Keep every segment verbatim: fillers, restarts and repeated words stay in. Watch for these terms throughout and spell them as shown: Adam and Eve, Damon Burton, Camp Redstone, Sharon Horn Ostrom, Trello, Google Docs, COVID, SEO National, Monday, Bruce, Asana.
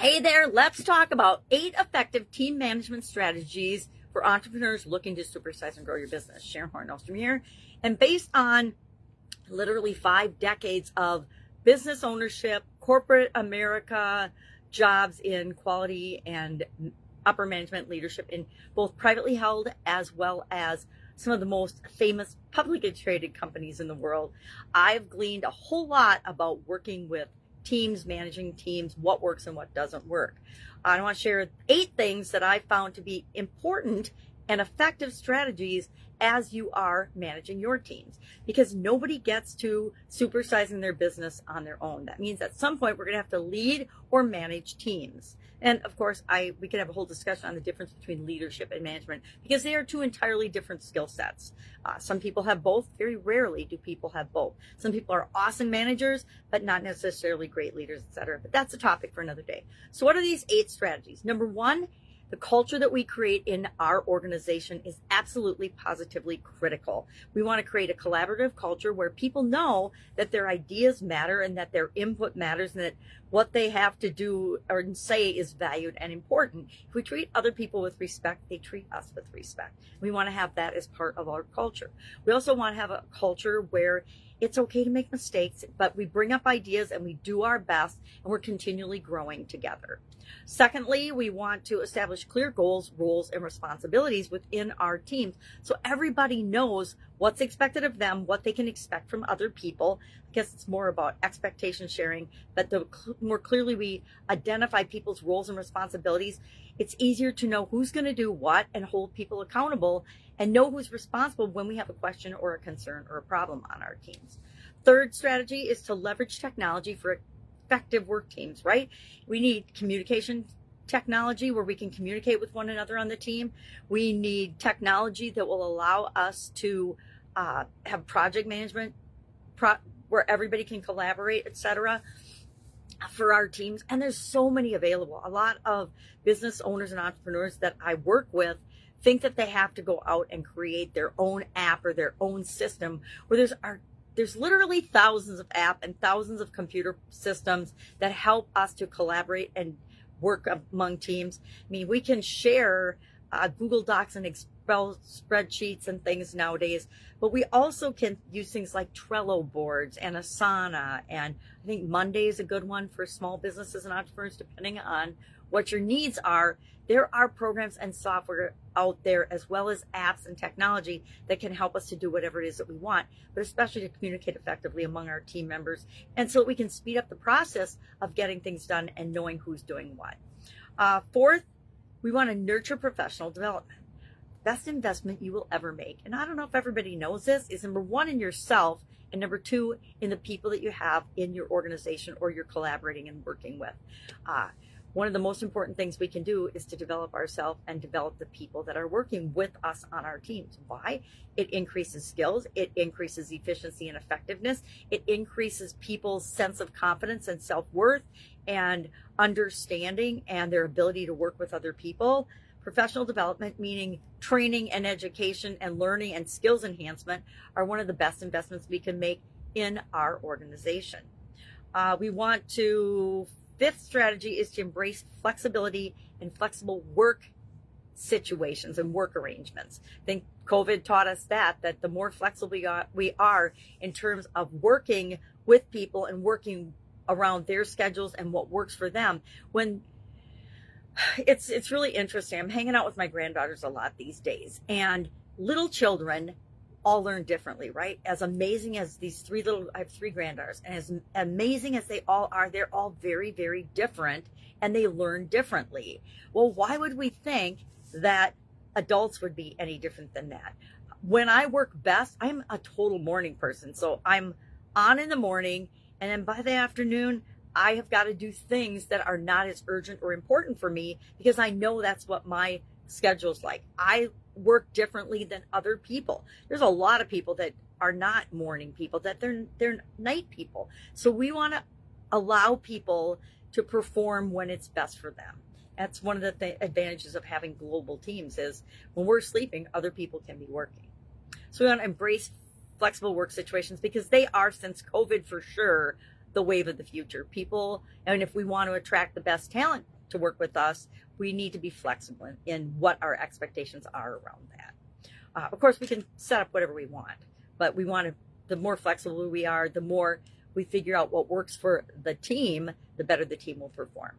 Hey there, let's talk about eight effective team management strategies for entrepreneurs looking to supersize and grow your business. Sharon Horn Ostrom here. And based on literally five decades of business ownership, corporate America, jobs in quality and upper management leadership in both privately held as well as some of the most famous publicly traded companies in the world, I've gleaned a whole lot about working with teams, managing teams, what works and what doesn't work. I want to share eight things that I found to be important and effective strategies as you are managing your teams, because nobody gets to supersizing their business on their own. That means at some point we're going to have to lead or manage teams. And of course, I we can have a whole discussion on the difference between leadership and management, because they are two entirely different skill sets. Uh, some people have both. Very rarely do people have both. Some people are awesome managers, but not necessarily great leaders, et cetera. But that's a topic for another day. So what are these eight strategies? Number one, the culture that we create in our organization is absolutely positively critical. We want to create a collaborative culture where people know that their ideas matter and that their input matters and that what they have to do or say is valued and important. If we treat other people with respect, they treat us with respect. We want to have that as part of our culture. We also want to have a culture where it's okay to make mistakes, but we bring up ideas and we do our best and we're continually growing together. Secondly, we want to establish clear goals, roles, and responsibilities within our teams so everybody knows what's expected of them, what they can expect from other people. I guess it's more about expectation sharing, but the more clearly we identify people's roles and responsibilities, it's easier to know who's going to do what and hold people accountable and know who's responsible when we have a question or a concern or a problem on our teams. Third strategy is to leverage technology for effective work teams, right? We need communication technology where we can communicate with one another on the team. We need technology that will allow us to uh, have project management pro- where everybody can collaborate, et cetera, for our teams. And there's so many available. A lot of business owners and entrepreneurs that I work with think that they have to go out and create their own app or their own system, where there's are there's literally thousands of apps and thousands of computer systems that help us to collaborate and work among teams. I mean, we can share uh, Google Docs and Excel spreadsheets and things nowadays, but we also can use things like Trello boards and Asana, and I think Monday is a good one for small businesses and entrepreneurs, depending on what your needs are. There are programs and software out there as well as apps and technology that can help us to do whatever it is that we want, but especially to communicate effectively among our team members, and so that we can speed up the process of getting things done and knowing who's doing what. Uh, fourth, we want to nurture professional development. Best investment you will ever make, and I don't know if everybody knows this, is number one in yourself, and number two in the people that you have in your organization or you're collaborating and working with. Uh, One of the most important things we can do is to develop ourselves and develop the people that are working with us on our teams. Why? It increases skills. It increases efficiency and effectiveness. It increases people's sense of confidence and self-worth and understanding and their ability to work with other people. Professional development, meaning training and education and learning and skills enhancement, are one of the best investments we can make in our organization. Uh, we want to... Fifth strategy is to embrace flexibility and flexible work situations and work arrangements. I think COVID taught us that, that the more flexible we are in terms of working with people and working around their schedules and what works for them. When it's, it's really interesting. I'm hanging out with my granddaughters a lot these days, and little children all learn differently, right? As amazing as these three little, I have three granddaughters, and as amazing as they all are, they're all very, very different, and they learn differently. Well, why would we think that adults would be any different than that? When I work best, I'm a total morning person. So I'm on in the morning, and then by the afternoon, I have got to do things that are not as urgent or important for me, because I know that's what my schedule's like. I work differently than other people. There's a lot of people that are not morning people, that they're they're night people. So we want to allow people to perform when it's best for them. That's one of the th- advantages of having global teams, is when we're sleeping, other people can be working. So we want to embrace flexible work situations, because they are, since COVID for sure, the wave of the future. People, and if we want to attract the best talent to work with us, we need to be flexible in, in what our expectations are around that. Uh, of course, we can set up whatever we want, but we want to, the more flexible we are, the more we figure out what works for the team, the better the team will perform.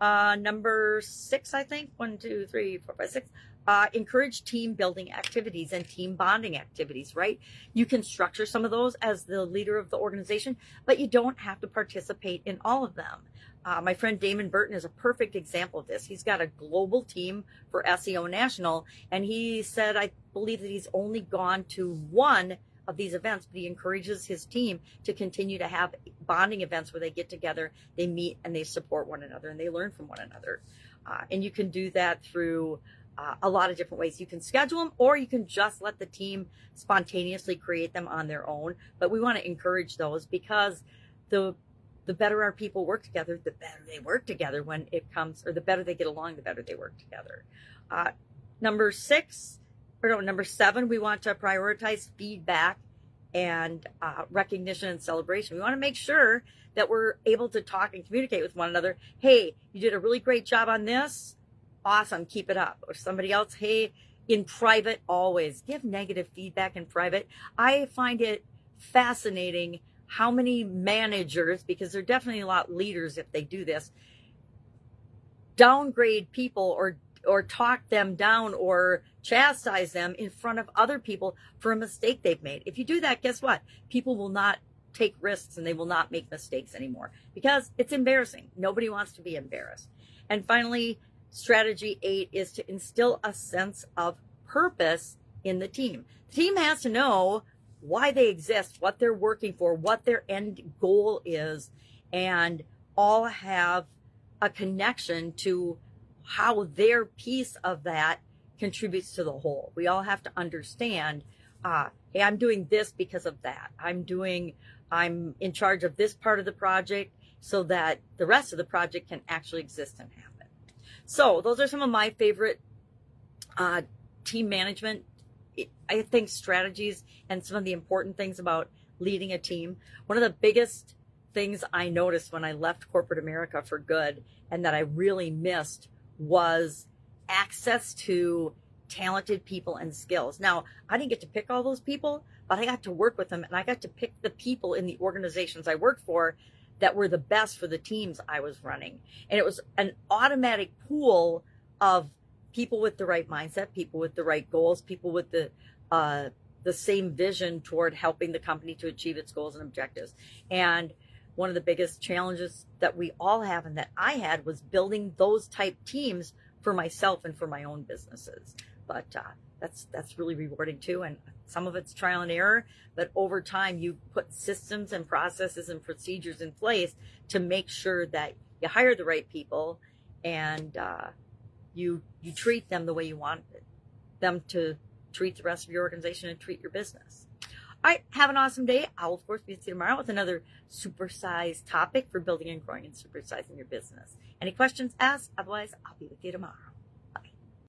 Uh, number six, I think, one, two, three, four, five, six, uh, encourage team building activities and team bonding activities, right? You can structure some of those as the leader of the organization, but you don't have to participate in all of them. Uh, my friend Damon Burton is a perfect example of this. He's got a global team for S E O National, and he said, I believe that he's only gone to one of these events, but he encourages his team to continue to have bonding events where they get together, they meet, and they support one another, and they learn from one another. Uh, and you can do that through uh, a lot of different ways. You can schedule them, or you can just let the team spontaneously create them on their own. But we want to encourage those, because the the better our people work together, the better they work together when it comes, or the better they get along, the better they work together. Uh, number six, or no, number seven, we want to prioritize feedback and uh, recognition and celebration. We want to make sure that we're able to talk and communicate with one another. Hey, you did a really great job on this. Awesome. Keep it up. Or somebody else, hey, in private, always give negative feedback in private. I find it fascinating how many managers, because they're definitely a lot leaders if they do this, downgrade people or or talk them down or chastise them in front of other people for a mistake they've made. If you do that, guess what? People will not take risks and they will not make mistakes anymore, because it's embarrassing. Nobody wants to be embarrassed. And finally, strategy eight is to instill a sense of purpose in the team. The team has to know why they exist, what they're working for, what their end goal is, and all have a connection to how their piece of that contributes to the whole. We all have to understand, uh, hey, I'm doing this because of that. I'm doing, I'm in charge of this part of the project so that the rest of the project can actually exist and happen. So those are some of my favorite uh, team management, I think, strategies and some of the important things about leading a team. One of the biggest things I noticed when I left corporate America for good, and that I really missed, was access to talented people and skills. Now, I didn't get to pick all those people, but I got to work with them, and I got to pick the people in the organizations I worked for that were the best for the teams I was running. And it was an automatic pool of people with the right mindset, people with the right goals, people with the uh, the same vision toward helping the company to achieve its goals and objectives. And one of the biggest challenges that we all have, and that I had, was building those type teams for myself and for my own businesses. But uh, that's that's really rewarding too. And some of it's trial and error, but over time you put systems and processes and procedures in place to make sure that you hire the right people and uh, you you treat them the way you want them to treat the rest of your organization and treat your business. All right, have an awesome day. I'll, of course, be with you tomorrow with another supersized topic for building and growing and supersizing your business. Any questions, ask. Otherwise, I'll be with you tomorrow.